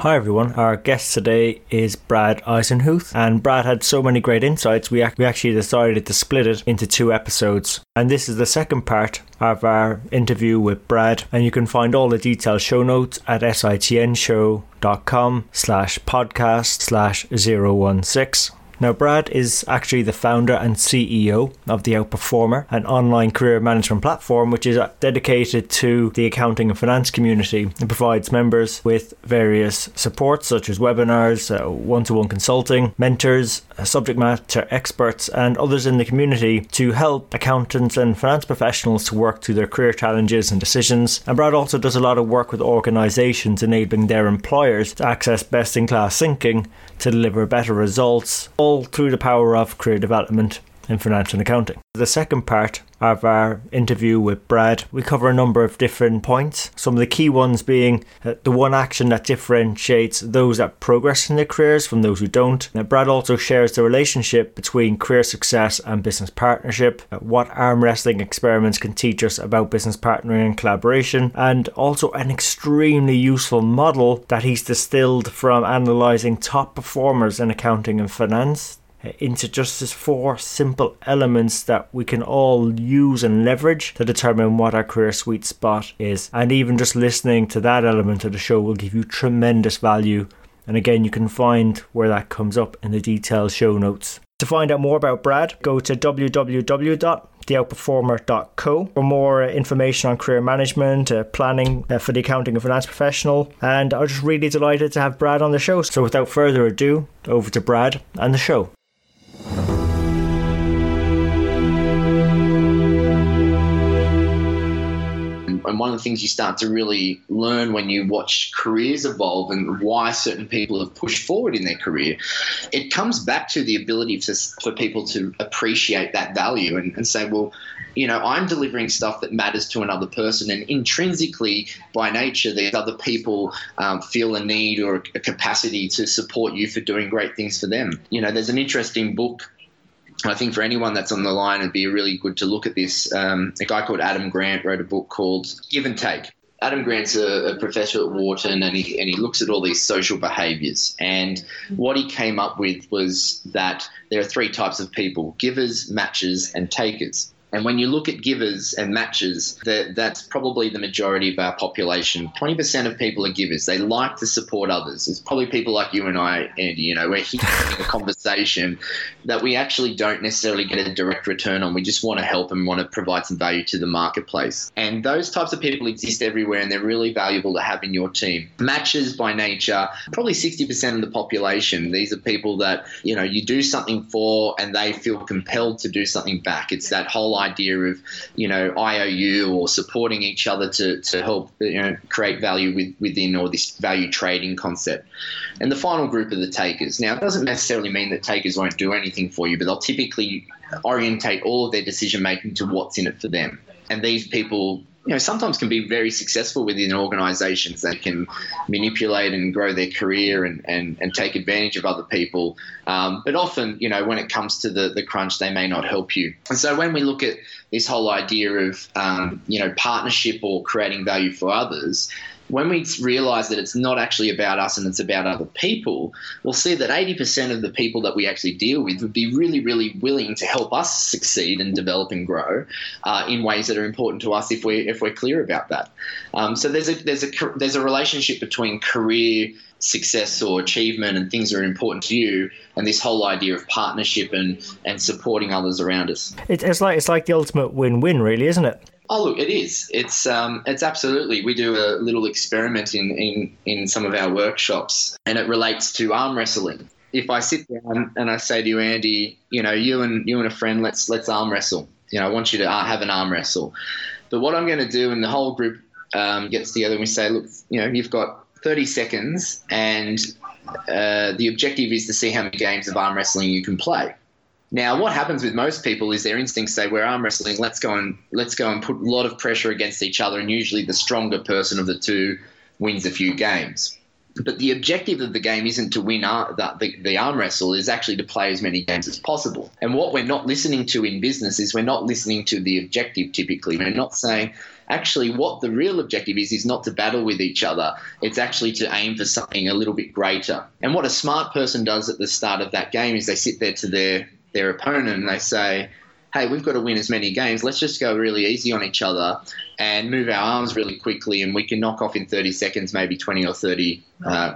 Hi everyone, our guest today is Brad Eisenhuth, and Brad had so many great insights we actually decided to split it into two episodes, and this is the second part of our interview with Brad, and you can find all the detailed show notes at sitnshow.com/podcast/016. Now, Brad is actually the founder and CEO of The Outperformer, an online career management platform which is dedicated to the accounting and finance community. It provides members with various supports such as webinars, one-to-one consulting, mentors, subject matter experts, and others in the community to help accountants and finance professionals to work through their career challenges and decisions. And Brad also does a lot of work with organisations enabling their employers to access best-in-class thinking to deliver better results, all through the power of career development in finance and accounting. The second part of our interview with Brad, we cover a number of different points, some of the key ones being the one action that differentiates those that progress in their careers from those who don't. Now, Brad also shares the relationship between career success and business partnership, what arm wrestling experiments can teach us about business partnering and collaboration, and also an extremely useful model that he's distilled from analysing top performers in accounting and finance into just these four simple elements that we can all use and leverage to determine what our career sweet spot is. And even just listening to that element of the show will give you tremendous value. And again, you can find where that comes up in the detailed show notes. To find out more about Brad, go to www.theoutperformer.co for more information on career management, planning for the accounting and finance professional. And I'm just really delighted to have Brad on the show. So without further ado, over to Brad and the show. And one of the things you start to really learn when you watch careers evolve and why certain people have pushed forward in their career, it comes back to the ability for people to appreciate that value and say, well, you know, I'm delivering stuff that matters to another person, and intrinsically by nature, these other people feel a need or a capacity to support you for doing great things for them. You know, there's an interesting book, I think for anyone that's on the line, it'd be really good to look at this. A guy called Adam Grant wrote a book called Give and Take. Adam Grant's a professor at Wharton, and he looks at all these social behaviours. And what he came up with was that there are three types of people: givers, matchers, and takers. And when you look at givers and matchers, that's probably the majority of our population. 20% of people are givers. They like to support others. It's probably people like you and I, Andy, you know, we're here in a conversation that we actually don't necessarily get a direct return on. We just want to help and want to provide some value to the marketplace. And those types of people exist everywhere, and they're really valuable to have in your team. Matchers by nature, probably 60% of the population. These are people that, you know, you do something for and they feel compelled to do something back. It's that whole idea of, you know, IOU or supporting each other to help, you know, create value within, or this value trading concept. And the final group are the takers. Now, it doesn't necessarily mean that takers won't do anything for you, but they'll typically orientate all of their decision making to what's in it for them. And these people, you know, sometimes can be very successful within organizations. They can manipulate and grow their career and take advantage of other people. But often, you know, when it comes to the crunch, they may not help you. And so when we look at this whole idea of, you know, partnership or creating value for others, when we realize that it's not actually about us and it's about other people, we'll see that 80% of the people that we actually deal with would be really, really willing to help us succeed and develop and grow in ways that are important to us if we're clear about that. So there's a relationship between career success or achievement and things that are important to you, and this whole idea of partnership and supporting others around us. It's like the ultimate win-win, really, isn't it? Oh, look, it is. It's absolutely. We do a little experiment in some of our workshops, and it relates to arm wrestling. If I sit down and I say to you, Andy, you know, you and a friend, let's arm wrestle. You know, I want you to have an arm wrestle. But what I'm going to do, and the whole group gets together, and we say, look, you know, you've got 30 seconds, and the objective is to see how many games of arm wrestling you can play. Now, what happens with most people is their instincts say, we're arm wrestling, let's go and put a lot of pressure against each other, and usually the stronger person of the two wins a few games. But the objective of the game isn't to win the arm wrestle, is actually to play as many games as possible. And what we're not listening to in business is we're not listening to the objective typically. We're not saying, actually, what the real objective is not to battle with each other. It's actually to aim for something a little bit greater. And what a smart person does at the start of that game is they sit there to their opponent and they say, hey, we've got to win as many games. Let's just go really easy on each other and move our arms really quickly, and we can knock off in 30 seconds maybe 20 or 30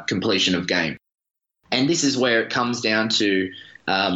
completion of game. And this is where it comes down to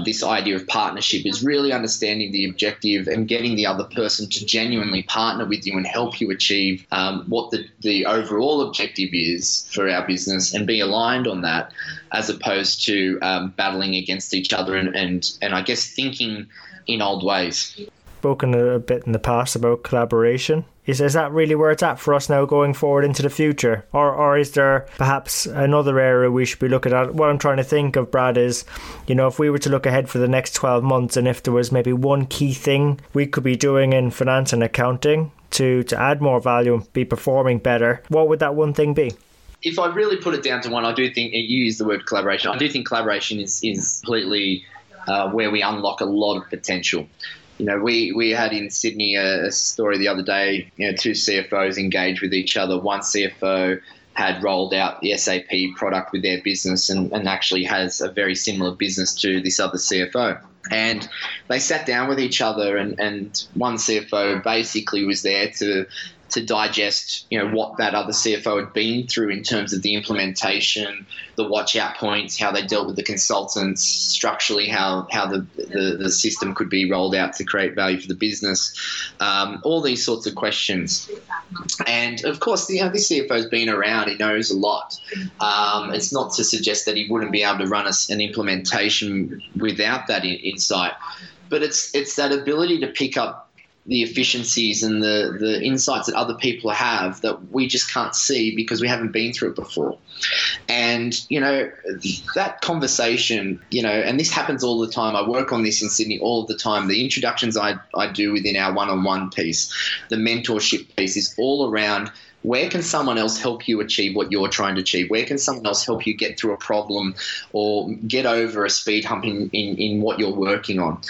this idea of partnership, is really understanding the objective and getting the other person to genuinely partner with you and help you achieve what the overall objective is for our business, and be aligned on that, as opposed to battling against each other and I guess thinking in old ways. Spoken a bit in the past about collaboration. Is that really where it's at for us now going forward into the future? Or is there perhaps another area we should be looking at? What I'm trying to think of, Brad, is, you know, if we were to look ahead for the next 12 months and if there was maybe one key thing we could be doing in finance and accounting to add more value and be performing better, what would that one thing be? If I really put it down to one, I do think, you use the word collaboration. I do think collaboration is completely where we unlock a lot of potential. You know, we had in Sydney a story the other day, you know, two CFOs engaged with each other. One CFO had rolled out the SAP product with their business and actually has a very similar business to this other CFO. And they sat down with each other and one CFO basically was there to digest, you know, what that other CFO had been through in terms of the implementation, the watch out points, how they dealt with the consultants, structurally how the system could be rolled out to create value for the business, all these sorts of questions. And of course, you know, this CFO's been around, he knows a lot. It's not to suggest that he wouldn't be able to run an implementation without that insight, but it's that ability to pick up the efficiencies and the insights that other people have that we just can't see because we haven't been through it before. And, you know, that conversation, you know, and this happens all the time. I work on this in Sydney all the time. The introductions I do within our one-on-one piece, the mentorship piece, is all around where can someone else help you achieve what you're trying to achieve? Where can someone else help you get through a problem or get over a speed hump in what you're working on?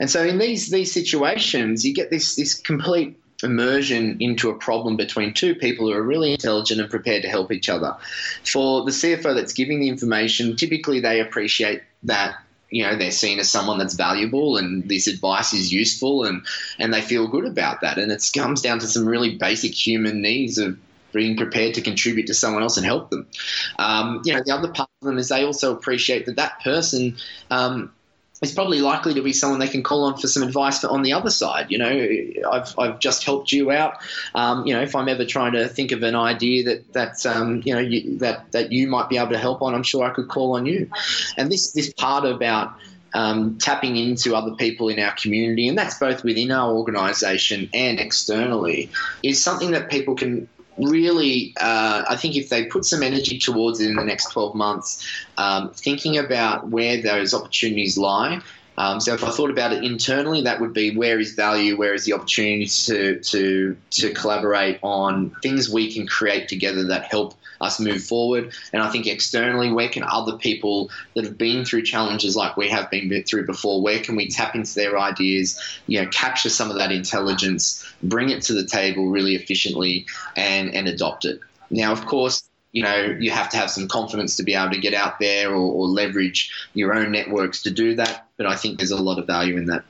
And so in these situations, you get this complete immersion into a problem between two people who are really intelligent and prepared to help each other. For the CFO that's giving the information, typically they appreciate that, you know, they're seen as someone that's valuable and this advice is useful and they feel good about that. And it comes down to some really basic human needs of being prepared to contribute to someone else and help them. You know, the other part of them is they also appreciate that person is probably likely to be someone they can call on for some advice on the other side. You know, I've just helped you out. You know, if I'm ever trying to think of an idea that you might be able to help on, I'm sure I could call on you. And this part about tapping into other people in our community, and that's both within our organisation and externally, is something that people can really, I think if they put some energy towards it in the next 12 months, thinking about where those opportunities lie. So if I thought about it internally, that would be where is value, where is the opportunity to collaborate on things we can create together that help us move forward. And I think externally, where can other people that have been through challenges like we have been through before, where can we tap into their ideas, you know, capture some of that intelligence, bring it to the table really efficiently and adopt it. Now, of course, you know, you have to have some confidence to be able to get out there or leverage your own networks to do that. But I think there's a lot of value in that.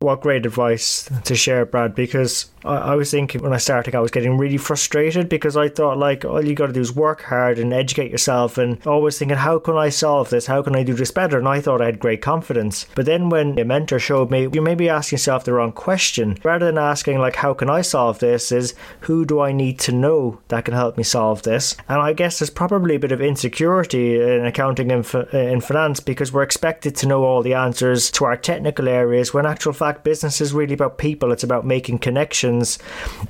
What great advice to share, Brad, because I was thinking when I started, I was getting really frustrated because I thought, like, all you got to do is work hard and educate yourself, and always thinking, how can I solve this? How can I do this better? And I thought I had great confidence. But then when a mentor showed me, you may be asking yourself the wrong question. Rather than asking, like, how can I solve this, is who do I need to know that can help me solve this? And I guess there's probably a bit of insecurity in accounting and in finance because we're expected to know all the answers to our technical areas when actual fact, that. Business is really about people. It's about making connections.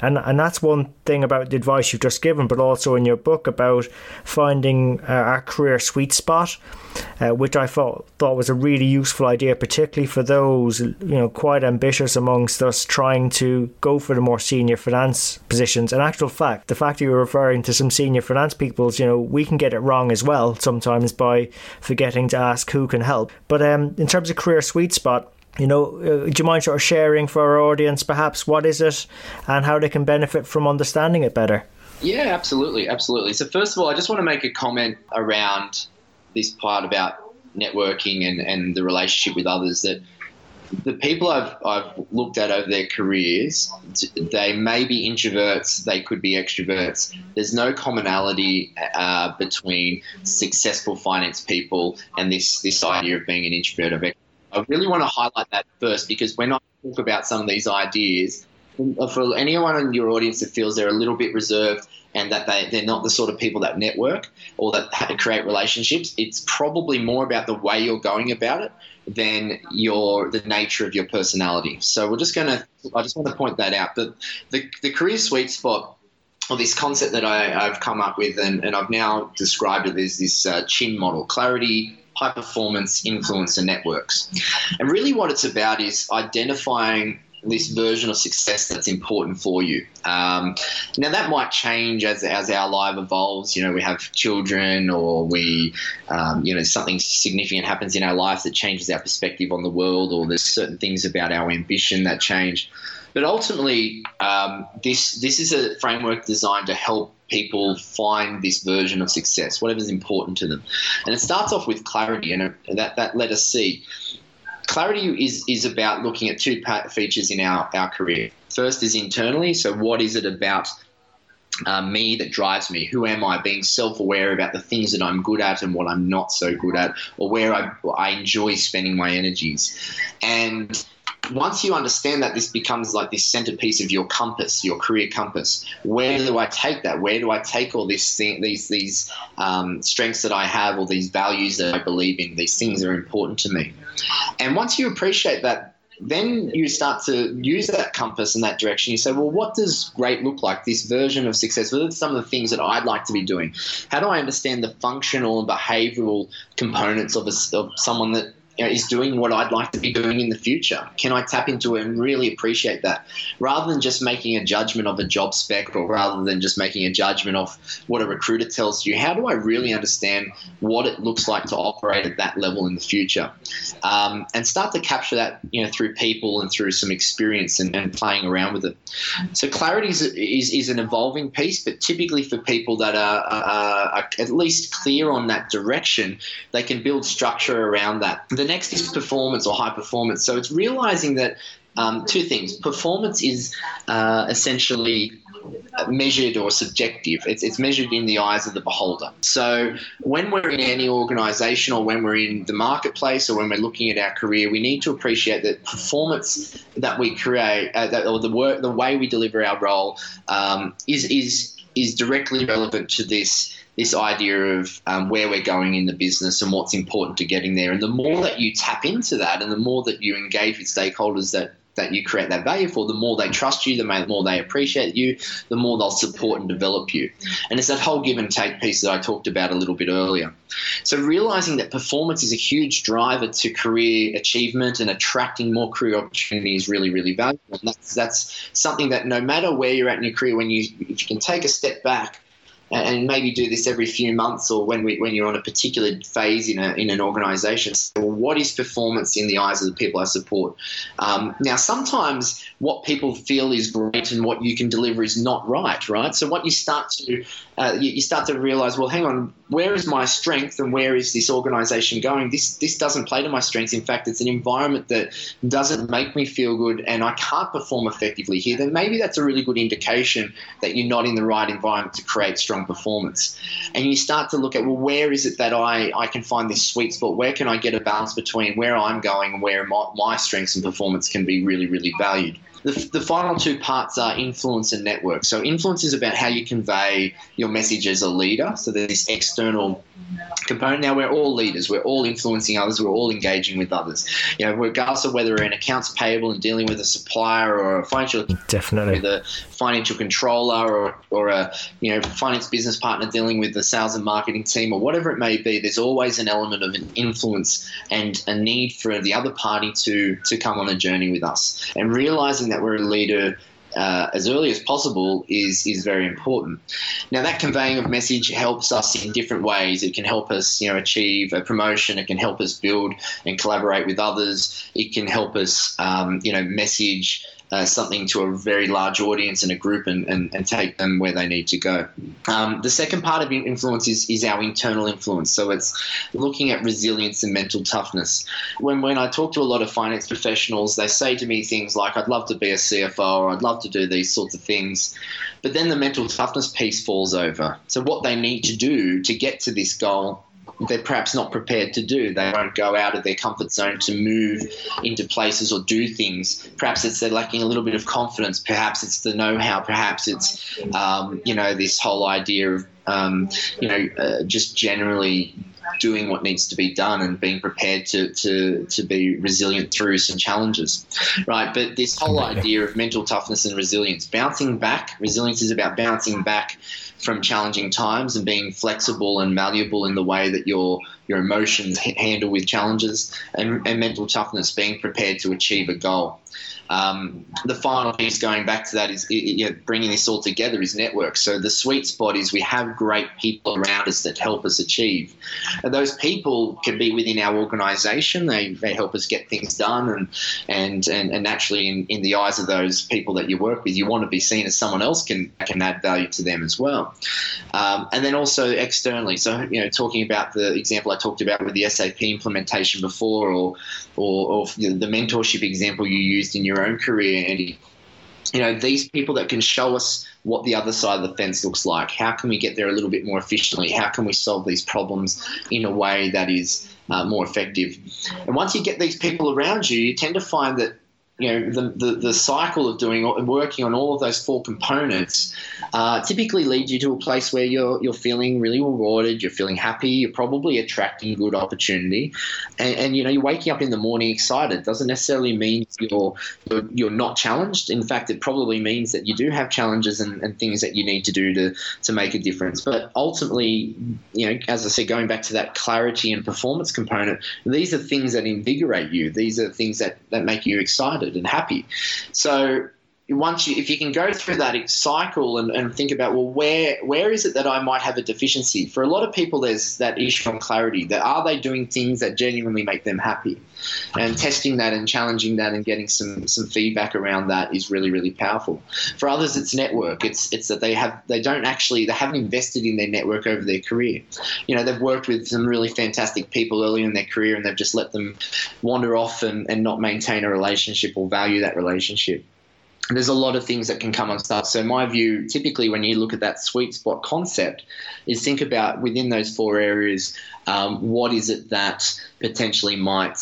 And that's one thing about the advice you've just given, but also in your book about finding our career sweet spot, which I thought was a really useful idea, particularly for those, you know, quite ambitious amongst us trying to go for the more senior finance positions. In actual fact, the fact that you're referring to some senior finance peoples, you know, we can get it wrong as well sometimes by forgetting to ask who can help. But in terms of career sweet spot, you know, do you mind sort of sharing for our audience perhaps what is it and how they can benefit from understanding it better? Yeah, absolutely. Absolutely. So first of all, I just want to make a comment around this part about networking and the relationship with others, that the people I've looked at over their careers, they may be introverts, they could be extroverts. There's no commonality between successful finance people and this idea of being an introvert or extrovert. I really want to highlight that first, because when I talk about some of these ideas, for anyone in your audience that feels they're a little bit reserved and that they're not the sort of people that network or that create relationships, it's probably more about the way you're going about it than the nature of your personality. So I just want to point that out. But the career sweet spot, or this concept that I've come up with and I've now described it as this CHIN model: clarity, high performance, influence, and networks. And really what it's about is identifying this version of success that's important for you. Now that might change as our life evolves. You know, we have children, or we, you know, something significant happens in our life that changes our perspective on the world, or there's certain things about our ambition that change. But ultimately, this is a framework designed to help people find this version of success, whatever's important to them. And it starts off with clarity, and that let us see. Clarity is about looking at two features in our career. First is internally, so what is it about me that drives me? Who am I? Being self-aware about the things that I'm good at and what I'm not so good at, or where I enjoy spending my energies. And once you understand that, this becomes like this centerpiece of your compass, your career compass. Where do I take that? Where do I take all these strengths that I have, or these values that I believe in? These things that are important to me. And once you appreciate that, then you start to use that compass in that direction. You say, well, what does great look like? This version of success. What are some of the things that I'd like to be doing? How do I understand the functional and behavioral components of someone that is doing what I'd like to be doing in the future? Can I tap into it and really appreciate that, rather than just making a judgment of a job spec, or rather than just making a judgment of what a recruiter tells you? How do I really understand what it looks like to operate at that level in the future, and start to capture that, you know, through people and through some experience and playing around with it? So clarity is an evolving piece, but typically for people that are at least clear on that direction, they can build structure around that. The next is performance, or high performance. So it's realizing that two things. Performance is essentially measured or subjective. It's measured in the eyes of the beholder. So when we're in any organization, or when we're in the marketplace, or when we're looking at our career, we need to appreciate that performance that we create, or the way we deliver our role, is directly relevant to this idea of where we're going in the business and what's important to getting there. And the more that you tap into that, and the more that you engage with stakeholders that you create that value for, the more they trust you, the more they appreciate you, the more they'll support and develop you. And it's that whole give and take piece that I talked about a little bit earlier. So realizing that performance is a huge driver to career achievement and attracting more career opportunities is really, really valuable. And that's something that no matter where you're at in your career, if you can take a step back and maybe do this every few months, or when you're on a particular phase in an organisation. So what is performance in the eyes of the people I support? Now, sometimes what people feel is great and what you can deliver is not right? So what you start to realise, well, hang on, where is my strength and where is this organisation going? This doesn't play to my strengths. In fact, it's an environment that doesn't make me feel good and I can't perform effectively here. Then maybe that's a really good indication that you're not in the right environment to create strong performance. And you start to look at, well, where is it that I can find this sweet spot? Where can I get a balance between where I'm going and where my strengths and performance can be really, really valued? The final two parts are influence and network. So influence is about how you convey your message as a leader. So there's this external component. Now, we're all leaders. We're all influencing others. We're all engaging with others. You know, regardless of whether we're in accounts payable and dealing with a supplier or a financial with a financial controller or a finance business partner dealing with the sales and marketing team or whatever it may be, there's always an element of an influence and a need for the other party to come on a journey with us. And realizing that we're a leader as early as possible is very important. Now, that conveying of message helps us in different ways. It can help us, achieve a promotion. It can help us build and collaborate with others. It can help us, message something to a very large audience and a group and take them where they need to go. The second part of influence is our internal influence. So it's looking at resilience and mental toughness. When I talk to a lot of finance professionals, they say to me things like, I'd love to be a CFO or I'd love to do these sorts of things. But then the mental toughness piece falls over. So what they need to do to get to this goal, they're perhaps not prepared to do. They won't go out of their comfort zone to move into places or do things. Perhaps it's they're lacking a little bit of confidence. Perhaps it's the know-how. Perhaps it's, this whole idea of, just generally doing what needs to be done and being prepared to be resilient through some challenges, right? But this whole idea of mental toughness and resilience, bouncing back, resilience is about bouncing back from challenging times and being flexible and malleable in the way that your emotions handle with challenges, and mental toughness, being prepared to achieve a goal. The final piece, going back to that, is bringing this all together is network. So the sweet spot is we have great people around us that help us achieve. And those people can be within our organisation. They help us get things done, and naturally in the eyes of those people that you work with, you want to be seen as someone else can add value to them as well. And then also externally. So talking about the example I talked about with the SAP implementation before, or the mentorship example you used in your own career, Andy. These people that can show us what the other side of the fence looks like. How can we get there a little bit more efficiently? How can we solve these problems in a way that is more effective? And once you get these people around you, you tend to find that the cycle of doing and working on all of those four components typically leads you to a place where you're feeling really rewarded, you're feeling happy, you're probably attracting good opportunity, and you're waking up in the morning excited. Doesn't necessarily mean you're not challenged. In fact, it probably means that you do have challenges and things that you need to do to make a difference. But ultimately, as I said, going back to that clarity and performance component, these are things that invigorate you. These are things that make you excited and happy. So if you can go through that cycle and think about, well, where is it that I might have a deficiency? For a lot of people, there's that issue on clarity, that are they doing things that genuinely make them happy? And testing that and challenging that and getting some feedback around that is really, really powerful. For others, it's network. It's that they haven't invested in their network over their career. They've worked with some really fantastic people early in their career and they've just let them wander off and not maintain a relationship or value that relationship. There's a lot of things that can come unstuck. So my view, typically when you look at that sweet spot concept, is think about within those four areas, what is it that potentially might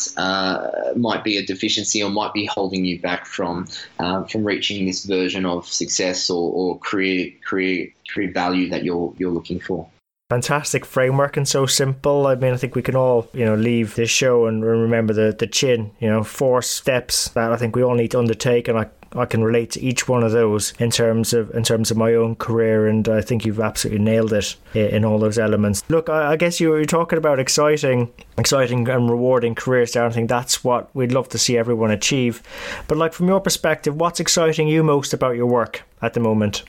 be a deficiency or might be holding you back from reaching this version of success or career value that you're looking for. Fantastic framework and so simple. I mean, I think we can all, leave this show and remember the chin, 4 steps that I think we all need to undertake, and I can relate to each one of those in terms of my own career, and I think you've absolutely nailed it in all those elements. Look, I guess you're talking about exciting and rewarding careers there. I think that's what we'd love to see everyone achieve. But from your perspective, what's exciting you most about your work at the moment?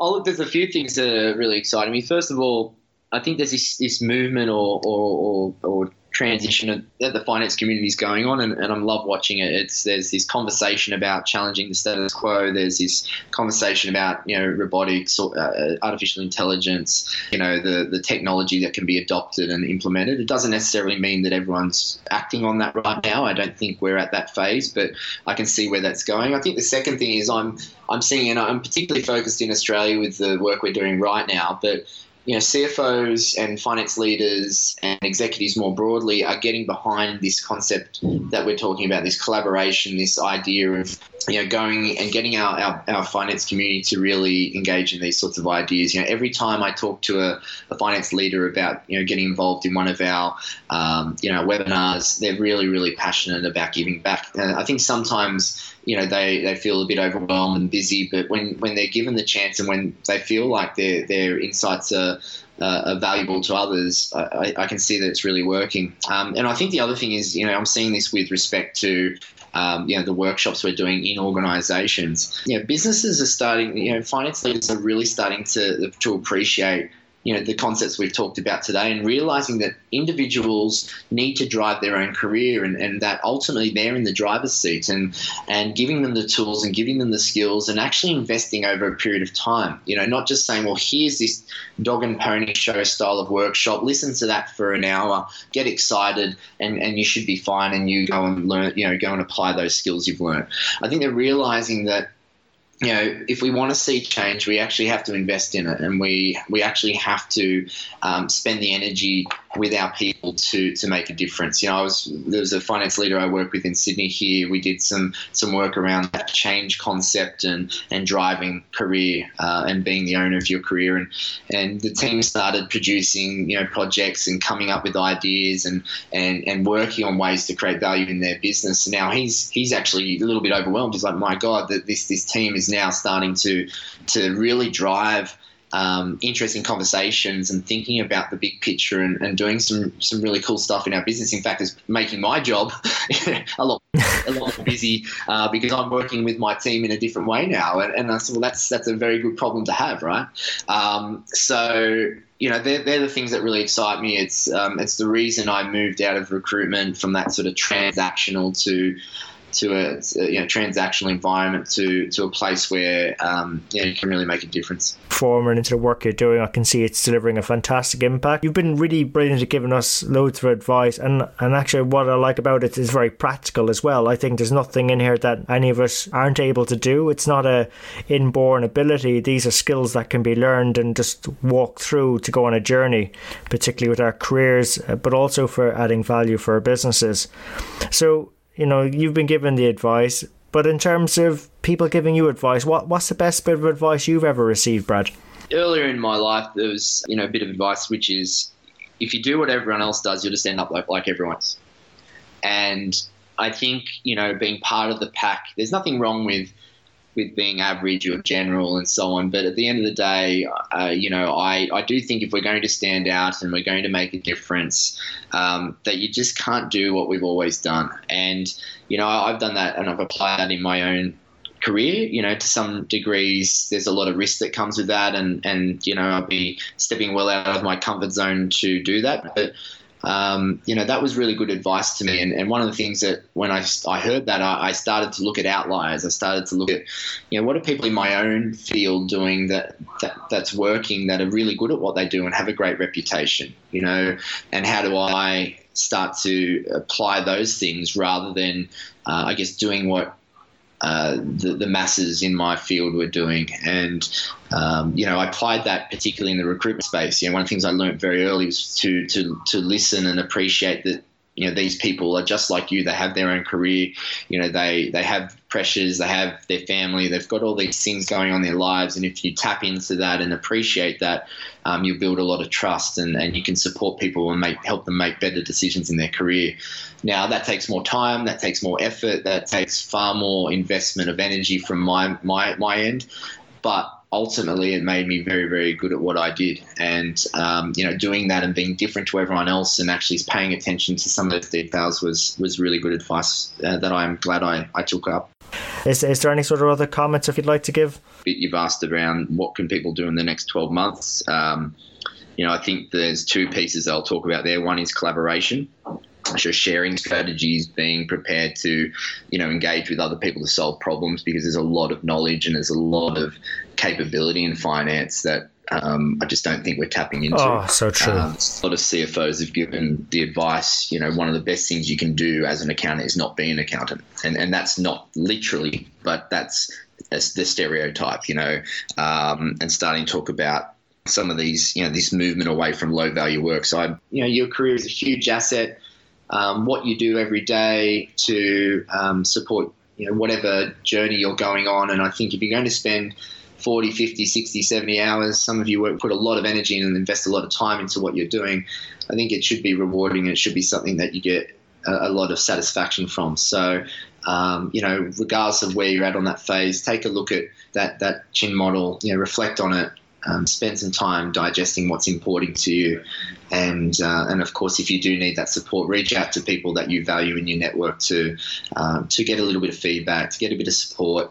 Oh, look, there's a few things that are really exciting me. First of all, I think there's this movement or transition that the finance community is going on, and I love watching it. There's this conversation about challenging the status quo. There's this conversation about robotics, or, artificial intelligence, the technology that can be adopted and implemented. It doesn't necessarily mean that everyone's acting on that right now. I don't think we're at that phase, but I can see where that's going. I think the second thing is I'm seeing, and I'm particularly focused in Australia with the work we're doing right now, but CFOs and finance leaders and executives more broadly are getting behind this concept that we're talking about, this collaboration, this idea of you know, going and getting our finance community to really engage in these sorts of ideas. You know, every time I talk to a finance leader about, you know, getting involved in one of our, you know, webinars, they're really, really passionate about giving back. And I think sometimes, you know, they feel a bit overwhelmed and busy, but when they're given the chance and when they feel like their insights are valuable to others, I can see that it's really working. And I think the other thing is, you know, I'm seeing this with respect to, you know, the workshops we're doing in organizations. You know, businesses are starting, you know, finance leaders are really starting to appreciate, you know, the concepts we've talked about today and realizing that individuals need to drive their own career and that ultimately they're in the driver's seat and giving them the tools and giving them the skills and actually investing over a period of time. You know, not just saying, well, here's this dog and pony show style of workshop, listen to that for an hour, get excited and you should be fine and you go and learn, you know, go and apply those skills you've learned. I think they're realizing that, you know, if we want to see change, we actually have to invest in it, and we actually have to spend the energy with our people to make a difference. You know, there was a finance leader I work with in Sydney here. We did some work around that change concept and driving career and being the owner of your career. And the team started producing, you know, projects and coming up with ideas and working on ways to create value in their business. Now he's actually a little bit overwhelmed. He's like, my God, that this team is now starting to really drive interesting conversations and thinking about the big picture and doing some really cool stuff in our business. In fact, it's making my job a lot more busy because I'm working with my team in a different way now. And I said, well, that's a very good problem to have, right? So, you know, they're the things that really excite me. It's the reason I moved out of recruitment from that sort of transactional to a you know, transactional environment to a place where you know, you can really make a difference. Former and into the work you're doing, I can see it's delivering a fantastic impact. You've been really brilliant at giving us loads of advice, and actually what I like about it is very practical as well. I think there's nothing in here that any of us aren't able to do. It's not a inborn ability. These are skills that can be learned and just walked through to go on a journey, particularly with our careers, but also for adding value for our businesses. So, you know, you've been given the advice, but in terms of people giving you advice, what's the best bit of advice you've ever received, Brad? Earlier in my life, there was, you know, a bit of advice, which is if you do what everyone else does, you'll just end up like everyone else. And I think, you know, being part of the pack, there's nothing wrong with being average or general and so on. But at the end of the day, you know, I do think if we're going to stand out and we're going to make a difference, that you just can't do what we've always done. And, you know, I've done that and I've applied that in my own career. You know, to some degrees, there's a lot of risk that comes with that. And you know, I'll be stepping well out of my comfort zone to do that. But, you know, that was really good advice to me. And one of the things that when I heard that, I started to look at outliers. I started to look at, you know, what are people in my own field doing that's working, that are really good at what they do and have a great reputation, you know, and how do I start to apply those things rather than, I guess, doing what the masses in my field were doing. And, you know, I applied that particularly in the recruitment space. You know, one of the things I learned very early was to listen and appreciate that, you know, these people are just like you. They have their own career. You know, they have pressures, they have their family, they've got all these things going on in their lives. And if you tap into that and appreciate that, you build a lot of trust and you can support people and help them make better decisions in their career. Now, that takes more time, that takes more effort, that takes far more investment of energy from my end. But ultimately, it made me very, very good at what I did. And, you know, doing that and being different to everyone else and actually paying attention to some of those details was really good advice that I'm glad I took up. Is there any sort of other comments if you'd like to give? You've asked around what can people do in the next 12 months. You know, I think there's two pieces I'll talk about there. One is collaboration. So sharing strategies, being prepared to, you know, engage with other people to solve problems, because there's a lot of knowledge and there's a lot of capability in finance that I just don't think we're tapping into. Oh, so true. A lot of CFOs have given the advice, you know, one of the best things you can do as an accountant is not be an accountant. And that's not literally, but that's the stereotype, you know, and starting to talk about some of these, you know, this movement away from low value work. So, you know, your career is a huge asset. What you do every day to support whatever journey you're going on. And I think if you're going to spend 40, 50, 60, 70 hours, some of you put a lot of energy in and invest a lot of time into what you're doing, I think it should be rewarding. It should be something that you get a lot of satisfaction from. So, regardless of where you're at on that phase, take a look at that chin model, reflect on it, spend some time digesting what's important to you. And of course, if you do need that support, reach out to people that you value in your network to get a little bit of feedback, to get a bit of support.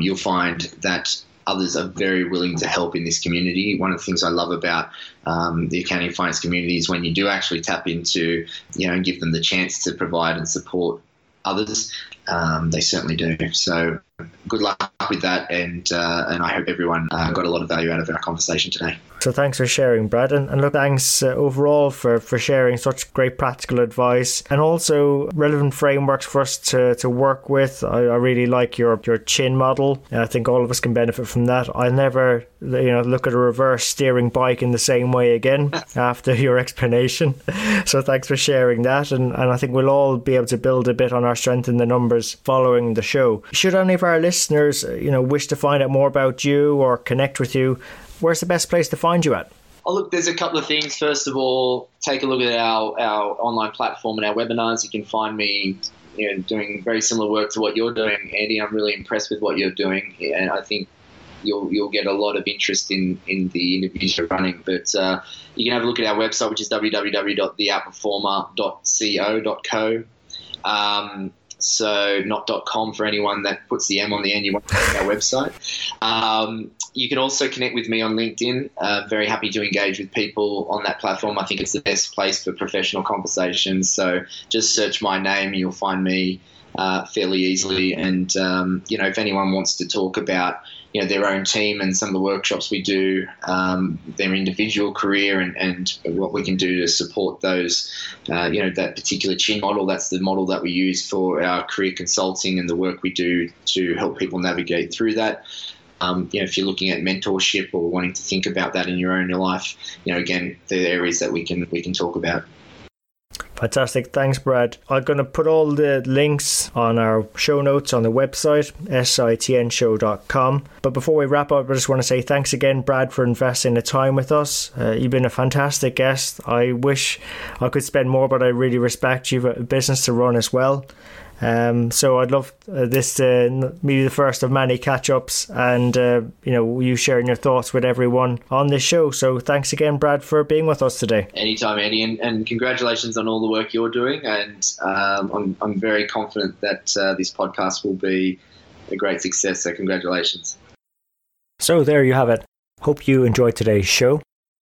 You'll find that others are very willing to help in this community. One of the things I love about the accounting and finance community is when you do actually tap into, and give them the chance to provide and support others, they certainly do. So good luck with that. And I hope everyone got a lot of value out of our conversation today. So thanks for sharing, Brad. And look, thanks overall for sharing such great practical advice and also relevant frameworks for us to work with. I really like your chin model. I think all of us can benefit from that. I never look at a reverse steering bike in the same way again after your explanation. So thanks for sharing that. And I think we'll all be able to build a bit on our strength in the numbers following the show. Should any of our listeners, wish to find out more about you or connect with you, where's the best place to find you at? Oh, look, there's a couple of things. First of all, take a look at our online platform and our webinars. You can find me doing very similar work to what you're doing, Andy. I'm really impressed with what you're doing, and I think you'll get a lot of interest in the interviews you're running. But you can have a look at our website, which is www.theoutperformer.co.co. So not .com for anyone that puts the M on the end, you want to check our website. You can also connect with me on LinkedIn. Very happy to engage with people on that platform. I think it's the best place for professional conversations. So just search my name and you'll find me fairly easily. And, if anyone wants to talk about, their own team and some of the workshops we do, their individual career and what we can do to support those, that particular chin model. That's the model that we use for our career consulting and the work we do to help people navigate through that. If you're looking at mentorship or wanting to think about that in your own life, again, the areas that we can talk about. Fantastic. Thanks, Brad. I'm going to put all the links on our show notes on the website, sitnshow.com. But before we wrap up, I just want to say thanks again, Brad, for investing the time with us. You've been a fantastic guest. I wish I could spend more, but I really respect you. You've got a business to run as well. So I'd love this to be the first of many catch-ups and, you sharing your thoughts with everyone on this show. So thanks again, Brad, for being with us today. Anytime, Andy, and congratulations on all the work you're doing. And I'm very confident that this podcast will be a great success. So congratulations. So there you have it. Hope you enjoyed today's show.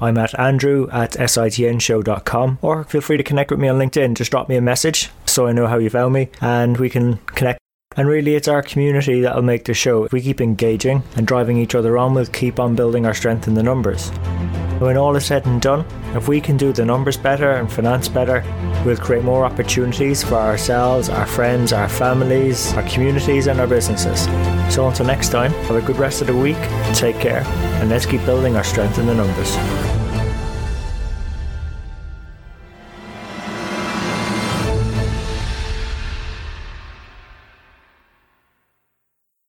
I'm at andrew@sitnshow.com, or feel free to connect with me on LinkedIn. Just drop me a message so I know how you found me and we can connect. And really, it's our community that will make the show. If we keep engaging and driving each other on, we'll keep on building our strength in the numbers. When all is said and done, if we can do the numbers better and finance better, we'll create more opportunities for ourselves, our friends, our families, our communities, and our businesses. So until next time, have a good rest of the week, take care, and let's keep building our strength in the numbers.